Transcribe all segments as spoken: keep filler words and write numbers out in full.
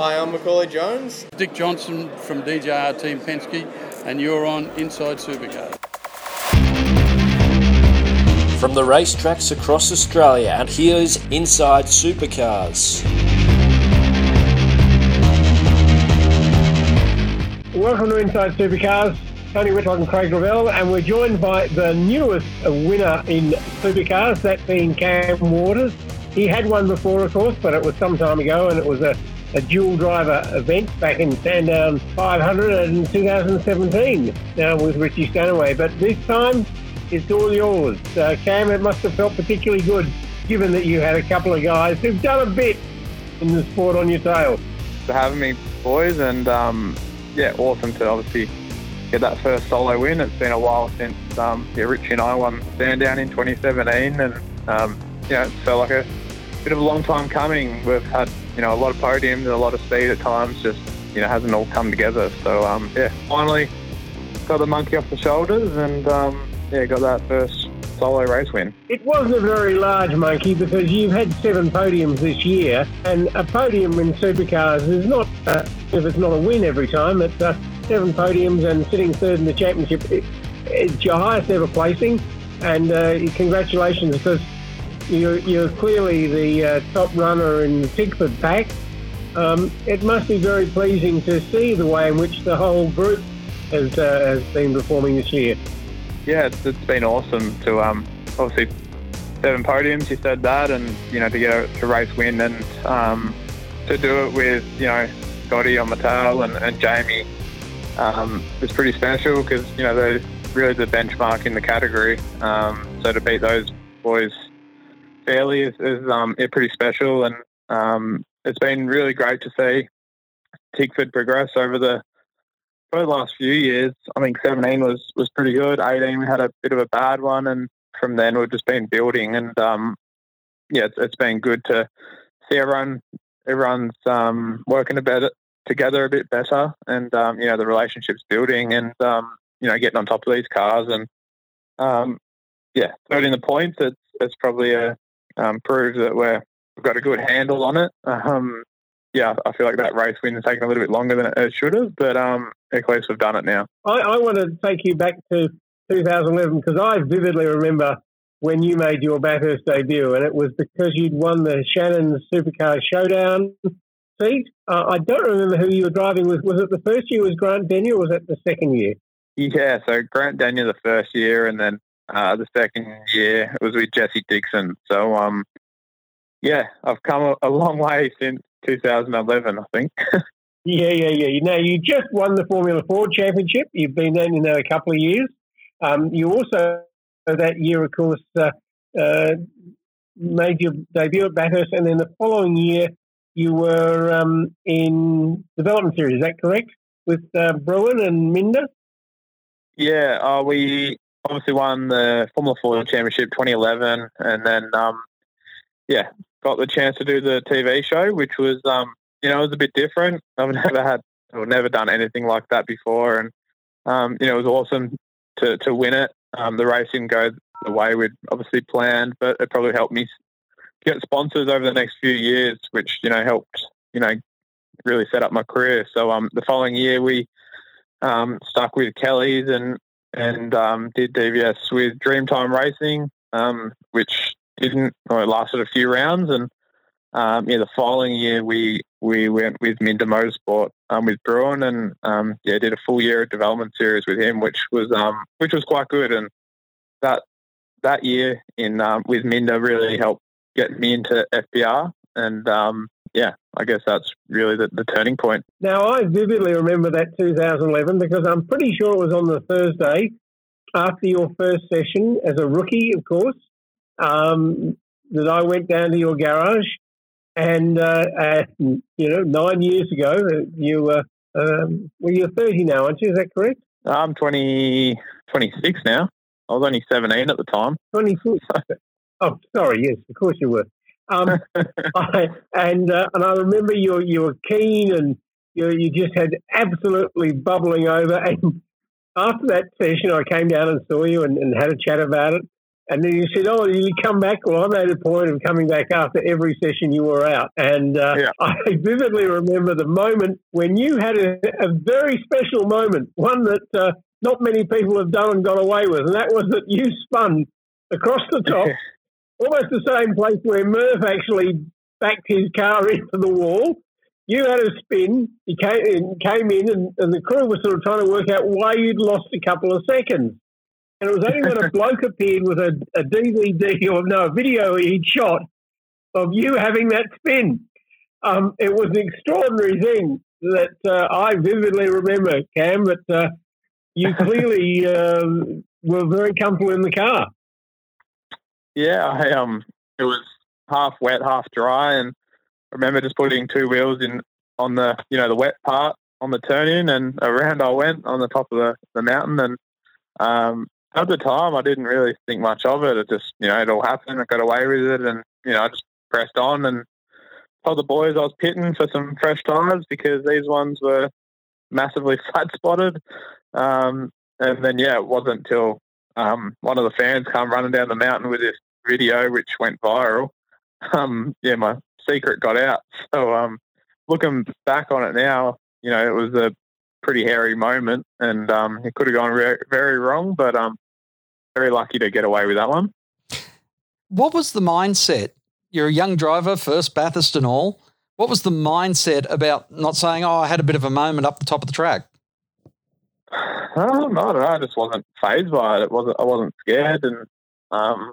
Hi, I'm Macaulay Jones. Dick Johnson from D J R Team Penske, and you're on Inside Supercars. From the racetracks across Australia, and here's Inside Supercars. Welcome to Inside Supercars. Tony Whitlock and Craig Gravel, and we're joined by the newest winner in Supercars, that being Cam Waters. He had one before, of course, but it was some time ago, and it was a a dual driver event back in Sandown five hundred in two thousand seventeen now with Richie Stanaway. But this time, it's all yours. Uh, Cam, it must have felt particularly good, given that you had a couple of guys who've done a bit in the sport on your tail. For having me, boys, and um, yeah, awesome to obviously get that first solo win. It's been a while since um, yeah, Richie and I won Sandown in twenty seventeen, and um, yeah, it felt like a bit of a long time coming. We've had, you know, a lot of podiums and a lot of speed at times, just, you know, hasn't all come together. So, um, yeah, finally got the monkey off the shoulders and, um, yeah, got that first solo race win. It wasn't a very large monkey because you've had seven podiums this year, and a podium in supercars is not, uh, if it's not a win every time, it's uh, seven podiums and sitting third in the championship. It, it's your highest ever placing, and uh, congratulations, because You're, you're clearly the uh, top runner in the Tickford pack. Um, it must be very pleasing to see the way in which the whole group has uh, has been performing this year. Yeah, it's, it's been awesome to um, obviously seven podiums. You said that, and you know, to get a to race win, and um, to do it with, you know, Scotty on the tail and, and Jamie um, is pretty special, because you know they're really the benchmark in the category. Um, so to beat those boys fairly is, is um, pretty special, and um, it's been really great to see Tickford progress over the, over the last few years. I think seventeen was, was pretty good, eighteen we had a bit of a bad one, and from then we've just been building, and um, yeah, it's, it's been good to see everyone everyone's um, working a better, together a bit better, and um, you know, the relationship's building, and um, you know, getting on top of these cars, and um, yeah, in the points, it's, it's probably a Um, proves that we're, we've got a good handle on it. Um, yeah, I feel like that race win has taken a little bit longer than it should have, but um, at least we've done it now. I, I want to take you back to two thousand eleven, because I vividly remember when you made your Bathurst debut, and it was because you'd won the Shannon Supercar Showdown seat. Uh, I don't remember who you were driving with. Was it the first year was Grant Denyer, or was it the second year? Yeah, so Grant Denyer the first year, and then Uh, the second year it was with Jesse Dixon. So, um, yeah, I've come a, a long way since two thousand eleven, I think. yeah, yeah, yeah. Now, you just won the Formula four Championship. You've been there, you know, a couple of years. Um, you also, that year, of course, uh, uh, made your debut at Bathurst, and then the following year you were um, in Development Series, is that correct, with uh, Bruin and Minda? Yeah, uh, we... obviously won the Formula four Championship twenty eleven, and then, um, yeah, got the chance to do the T V show, which was, um, you know, it was a bit different. I've never had, or never done anything like that before, and, um, you know, it was awesome to, to win it. Um, the race didn't go the way we'd obviously planned, but it probably helped me get sponsors over the next few years, which, you know, helped, you know, really set up my career. So um, the following year we um, stuck with Kelly's and, and um, did D V S with Dreamtime Racing, um, which didn't, or it lasted a few rounds. And um, yeah, the following year we we went with Minda Motorsport um, with Bruin, and um, yeah, did a full year of Development Series with him, which was um, which was quite good. And that that year in um, with Minda really helped get me into F B R, and um, yeah, I guess that's really the, the turning point. Now, I vividly remember that two thousand eleven, because I'm pretty sure it was on the Thursday after your first session as a rookie, of course, um, that I went down to your garage. And, uh, uh, you know, nine years ago, you were, um, well, you're thirty now, aren't you? Is that correct? I'm twenty, twenty-six now. I was only seventeen at the time. twenty-six. Oh, sorry. Yes, of course you were. um, I, and uh, and I remember you you were keen, and you you just had absolutely bubbling over. And after that session, I came down and saw you and, and had a chat about it. And then you said, oh, you come back. Well, I made a point of coming back after every session you were out. And uh, yeah. I vividly remember the moment when you had a, a very special moment, one that uh, not many people have done and got away with, and that was that you spun across the top, almost the same place where Murph actually backed his car into the wall. You had a spin, you came in, came in and, and the crew were sort of trying to work out why you'd lost a couple of seconds. And it was only when a bloke appeared with a, a D V D or no, a video he'd shot of you having that spin. Um, it was an extraordinary thing that uh, I vividly remember, Cam, but uh, you clearly uh, were very comfortable in the car. Yeah, I, um, it was half wet, half dry, and I remember just putting two wheels in on the, you know, the wet part on the turn in, and around I went on the top of the, the mountain, and um, at the time, I didn't really think much of it. It just, you know, it all happened. I got away with it, and, you know, I just pressed on and told the boys I was pitting for some fresh tires because these ones were massively flat-spotted. Um, and then, yeah, it wasn't till um, one of the fans come running down the mountain with this video, which went viral. Um, yeah, my secret got out. So um, looking back on it now, you know, it was a pretty hairy moment, and um, it could have gone re- very wrong, but um, very lucky to get away with that one. What was the mindset? You're a young driver, first Bathurst and all. What was the mindset about not saying, oh, I had a bit of a moment up the top of the track? Um, I don't know. I just wasn't fazed by it. It wasn't, I wasn't scared. And, um,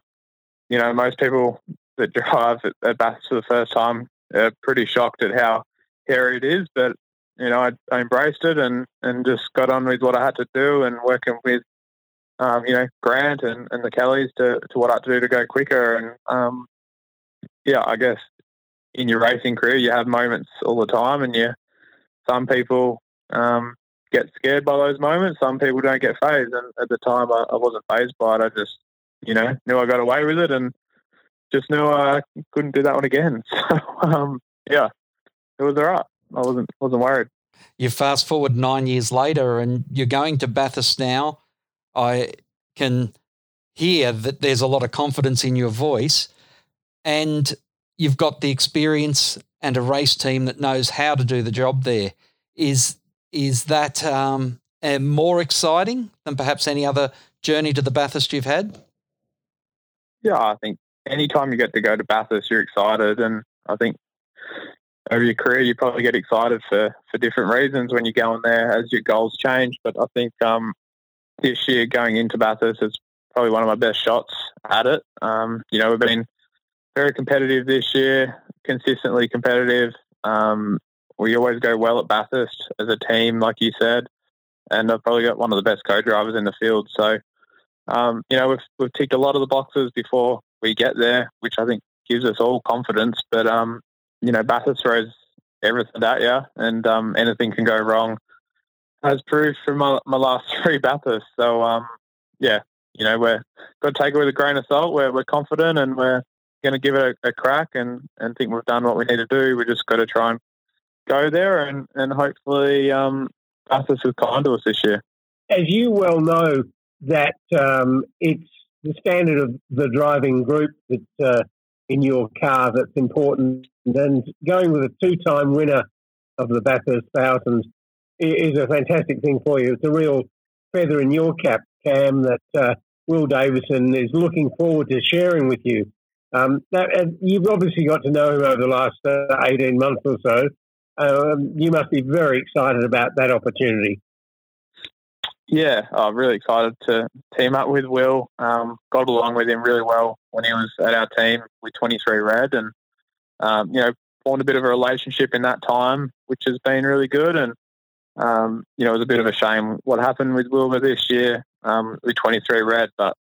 you know, most people that drive at, at Bathurst for the first time are pretty shocked at how hairy it is, but you know, I, I embraced it and, and just got on with what I had to do, and working with, um, you know, Grant and, and the Kellys to, to what I had to do to go quicker. And, um, yeah, I guess in your racing career, you have moments all the time, and you, some people um, get scared by those moments. Some people don't get fazed. And at the time, I, I wasn't fazed by it. I just, you know, knew I got away with it and just knew I couldn't do that one again. So, um, yeah, it was all right. I wasn't wasn't worried. You fast forward nine years later and you're going to Bathurst now. I can hear that there's a lot of confidence in your voice, and you've got the experience and a race team that knows how to do the job there. Is is that um, more exciting than perhaps any other journey to the Bathurst you've had? Yeah, I think any time you get to go to Bathurst, you're excited, and I think over your career, you probably get excited for, for different reasons when you go in there as your goals change. But I think um, this year going into Bathurst is probably one of my best shots at it. Um, you know, we've been very competitive this year, consistently competitive. Um, we always go well at Bathurst as a team, like you said, and I've probably got one of the best co-drivers in the field. So, um, you know, we've, we've ticked a lot of the boxes before we get there, which I think gives us all confidence. But, um, you know, Bathurst throws everything at you, and um, anything can go wrong, as proved from my, my last three Bathursts. So, um, yeah, you know, we're got to take it with a grain of salt. We're, we're confident, and we're going to give it a, a crack, and, and think we've done what we need to do. We just got to try and go there, and, and hopefully um, Bathurst will come to us this year. As you well know, that um, it's the standard of the driving group that uh, in your car that's important. And going with a two-time winner of the Bathurst Thousands is a fantastic thing for you. It's a real feather in your cap, Cam, that uh, Will Davison is looking forward to sharing with you. Um, that, and you've obviously got to know him over the last uh, eighteen months or so. Um, you must be very excited about that opportunity. Yeah, I'm really excited to team up with Will. Um, got along with him really well when he was at our team with twenty-three Red, and Um, you know, formed a bit of a relationship in that time, which has been really good. And, um, you know, it was a bit of a shame what happened with Wilma this year um, with twenty-three Red. But,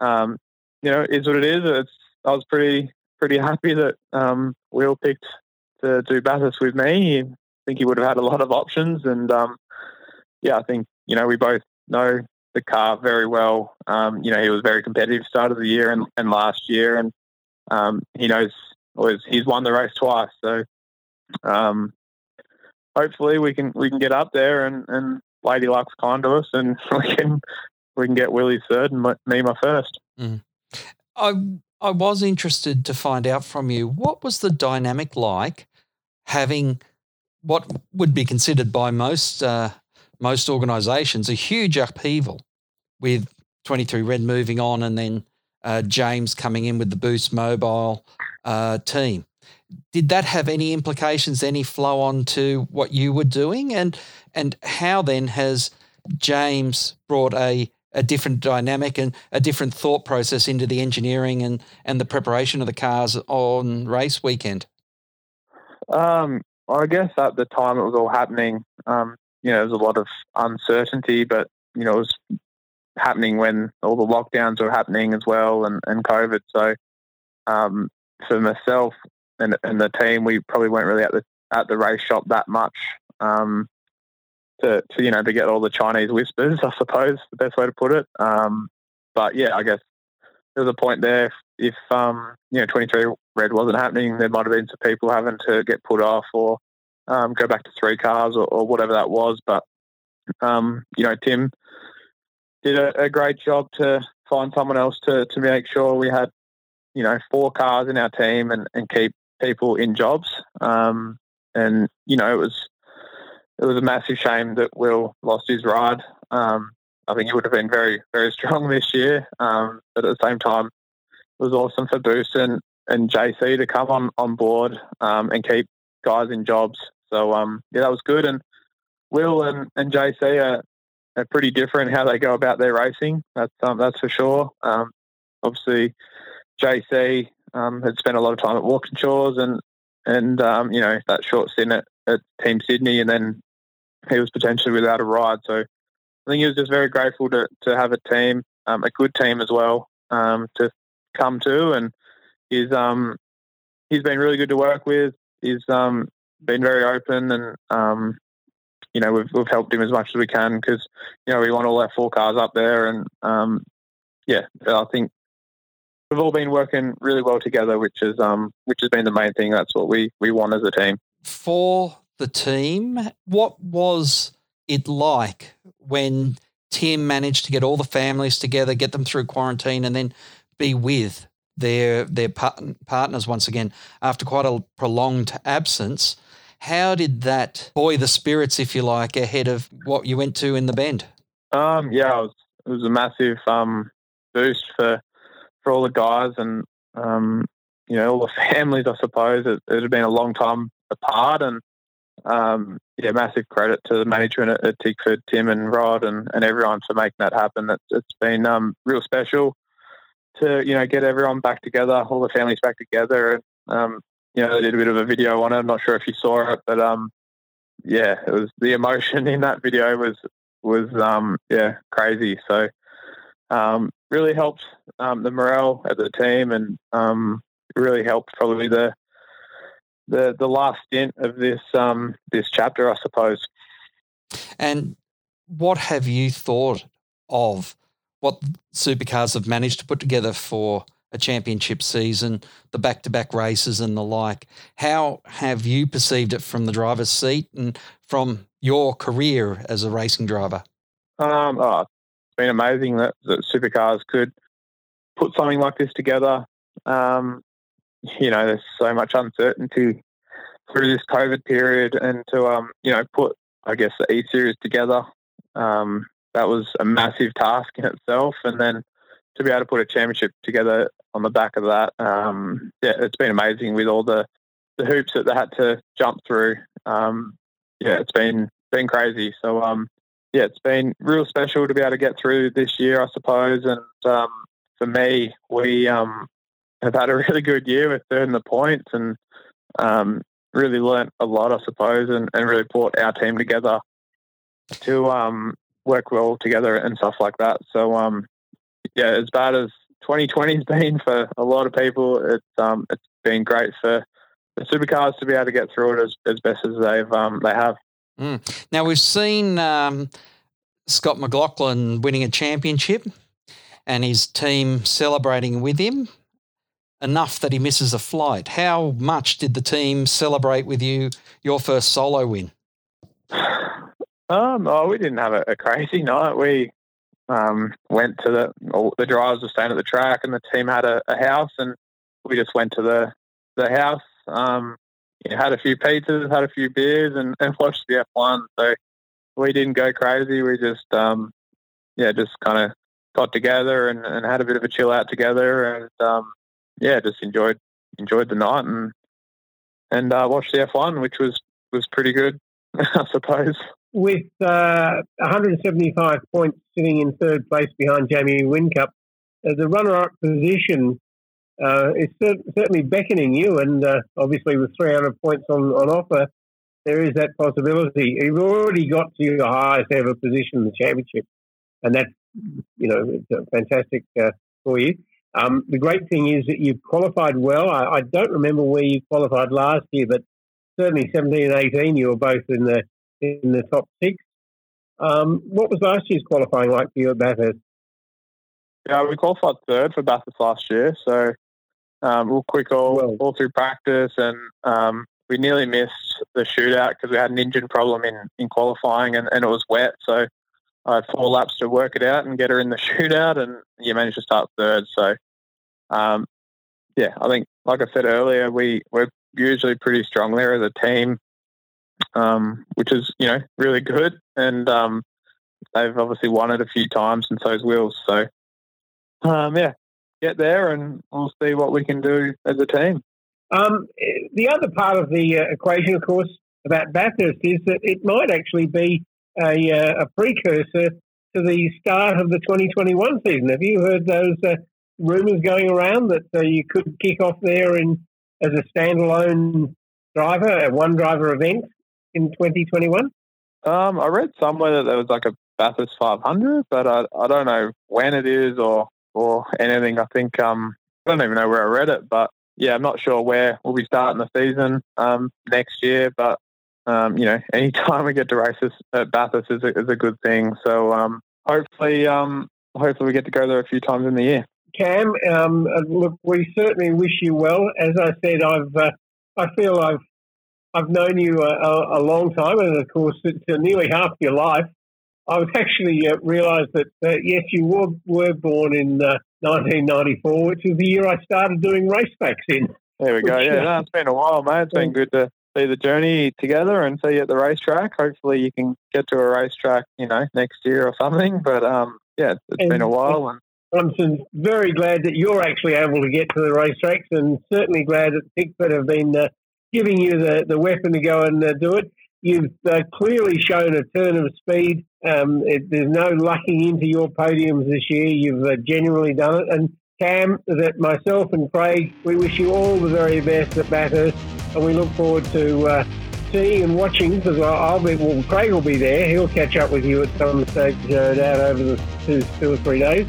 um, you know, it is what it is. It's, I was pretty pretty happy that um, Will picked to do Bathurst with me. I think he would have had a lot of options. And, um, yeah, I think, you know, we both know the car very well. Um, you know, he was very competitive start of the year and, and last year. And um, he knows... Was, he's won the race twice, so um, hopefully we can we can get up there, and, and Lady Luck's kind to us, and we can we can get Willie's third and my, me my first. Mm. I I was interested to find out from you, what was the dynamic like having what would be considered by most uh, most organisations a huge upheaval with twenty-three Red moving on and then uh, James coming in with the Boost Mobile uh, team. Did that have any implications, any flow on to what you were doing? And and how then has James brought a, a different dynamic and a different thought process into the engineering and, and the preparation of the cars on race weekend? Um, I guess at the time it was all happening, um, you know, there was a lot of uncertainty, but, you know, it was happening when all the lockdowns were happening as well and, and COVID. So um, for myself, And, and the team, we probably weren't really at the at the race shop that much um, to, to you know to get all the Chinese whispers, I suppose, the best way to put it. Um, but yeah, I guess there was a point there. If, if um, you know twenty-three Red wasn't happening, there might have been some people having to get put off or um, go back to three cars or, or whatever that was. But um, you know, Tim did a, a great job to find someone else to to make sure we had you know four cars in our team and, and keep people in jobs, um, and you know it was it was a massive shame that Will lost his ride. Um, I think he would have been very very strong this year, um, but at the same time, it was awesome for Boost and, and J C to come on on board um, and keep guys in jobs. So um, yeah, that was good. And Will and, and J C are, are pretty different how they go about their racing. That's um, that's for sure. Um, obviously, J C. Um, had spent a lot of time at Walkinshaw's and, and um, you know, that short stint at, at Team Sydney, and then he was potentially without a ride. So I think he was just very grateful to, to have a team, um, a good team as well, um, to come to. And he's, um, he's been really good to work with. He's um, been very open and, um, you know, we've, we've helped him as much as we can because, you know, we want all our four cars up there. And, um, yeah, I think we've all been working really well together, which is um, which has been the main thing. That's what we, we want as a team. For the team, what was it like when Tim managed to get all the families together, get them through quarantine, and then be with their their par- partners once again after quite a prolonged absence? How did that buoy the spirits, if you like, ahead of what you went to in the Bend? Um, yeah, it was, it was a massive um, boost for. for all the guys and, um, you know, all the families, I suppose. It, it had been a long time apart and, um, yeah, massive credit to the management at, at Tickford, Tim and Rod and, and everyone for making that happen. It's, it's been um, real special to, you know, get everyone back together, all the families back together. And, um, you know, they did a bit of a video on it. I'm not sure if you saw it, but, um, yeah, it was the emotion in that video was, was um, yeah, crazy. So, um, really helped um, the morale at the team and um, really helped probably the the the last stint of this um, this chapter, I suppose. And what have you thought of what Supercars have managed to put together for a championship season, the back-to-back races and the like? How have you perceived it from the driver's seat and from your career as a racing driver? Um, oh, been amazing that, that Supercars could put something like this together. Um, you know, there's so much uncertainty through this COVID period, and to um, you know, put I guess the E-Series together, um, that was a massive task in itself. And then to be able to put a championship together on the back of that, um, yeah, it's been amazing with all the, the hoops that they had to jump through. Um, yeah, it's been been crazy. So um. Yeah, it's been real special to be able to get through this year, I suppose. And um, for me, we um, have had a really good year with third in the points and um, really learnt a lot, I suppose, and, and really brought our team together to um, work well together and stuff like that. So, um, yeah, as bad as twenty twenty has been for a lot of people, it's um, it's been great for the Supercars to be able to get through it as, as best as they've um, they have. Mm. Now, we've seen um, Scott McLaughlin winning a championship and his team celebrating with him enough that he misses a flight. How much did the team celebrate with you your first solo win? Um, oh, we didn't have a, a crazy night. We um, went to the, all, the drivers were staying at the track and the team had a, a house, and we just went to the, the house, um, you know, had a few pizzas, had a few beers, and, and watched the F one. So we didn't go crazy. We just, um, yeah, just kind of got together and, and had a bit of a chill out together, and, um, yeah, just enjoyed, enjoyed the night and, and, uh, watched the F one, which was, was pretty good, I suppose. With uh, one hundred seventy-five points sitting in third place behind Jamie Wincup, uh, the runner-up position uh, is cer- certainly beckoning you, and uh, obviously with three hundred points on, on offer, there is that possibility. You've already got to your highest ever position in the championship, and that's, you know, it's fantastic uh, for you. Um, the great thing is that you've qualified well. I, I don't remember where you qualified last year, but certainly seventeen and eighteen, you were both in the in the top six. Um, what was last year's qualifying like for you at Bathurst? Yeah, we qualified third for Bathurst last year, so um, real quick all, well, all through practice, and um, we nearly missed the shootout because we had an engine problem in, in qualifying, and, and it was wet, so I had four laps to work it out and get her in the shootout, and you managed to start third. So, um, yeah, I think, like I said earlier, we, we're usually pretty strong there as a team, um, which is, you know, really good. And um, they've obviously won it a few times, and so's Wills. So, um, yeah, get there and we'll see what we can do as a team. Um, the other part of the uh, equation, of course, about Bathurst is that it might actually be a, uh, a precursor to the start of the twenty twenty-one season. Have you heard those uh, rumours going around that uh, you could kick off there in as a standalone driver, a one-driver event in twenty twenty-one? Um, I read somewhere that there was like a Bathurst five hundred, but I, I don't know when it is or or anything. I think um, I don't even know where I read it, but yeah, I'm not sure where we'll be starting the season um, next year, but Um, you know, any time we get to race at Bathurst is a, is a good thing. So um, hopefully, um, hopefully we get to go there a few times in the year. Cam, um, look, we certainly wish you well. As I said, I've, uh, I feel I've, I've known you a, a long time, and of course, it's uh, nearly half your life. I've actually uh, realised that uh, yes, you were were born in uh, nineteen ninety-four, which is the year I started doing race backs in. There we go. Which, yeah, no, it's been a while, mate. It's been good to see the journey together and see you at the racetrack. Hopefully you can get to a racetrack, you know, next year or something. But, um, yeah, it's, it's been a while. And I'm very glad that you're actually able to get to the racetracks, and certainly glad that Tickford have been uh, giving you the, the weapon to go and uh, do it. You've uh, clearly shown a turn of speed. Um, it, there's no lucking into your podiums this year. You've uh, genuinely done it. And, Cam, that myself and Craig, we wish you all the very best at Bathurst, and we look forward to uh, seeing and watching, because I'll be, well, Craig will be there. He'll catch up with you at some stage, uh, down over the two, two or three days.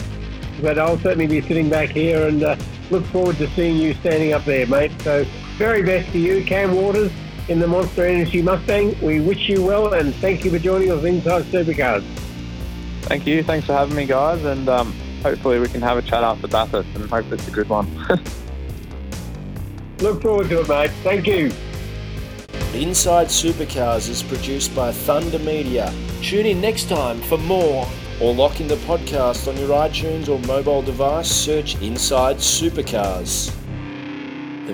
But I'll certainly be sitting back here and uh, look forward to seeing you standing up there, mate. So, very best to you, Cam Waters, in the Monster Energy Mustang. We wish you well, and thank you for joining us Inside Supercars. Thank you. Thanks for having me, guys, and um, hopefully we can have a chat after Bathurst, and hope it's a good one. Look forward to it, mate. Thank you. Inside Supercars is produced by Thunder Media. Tune in next time for more, or lock in the podcast on your iTunes or mobile device. Search Inside Supercars. The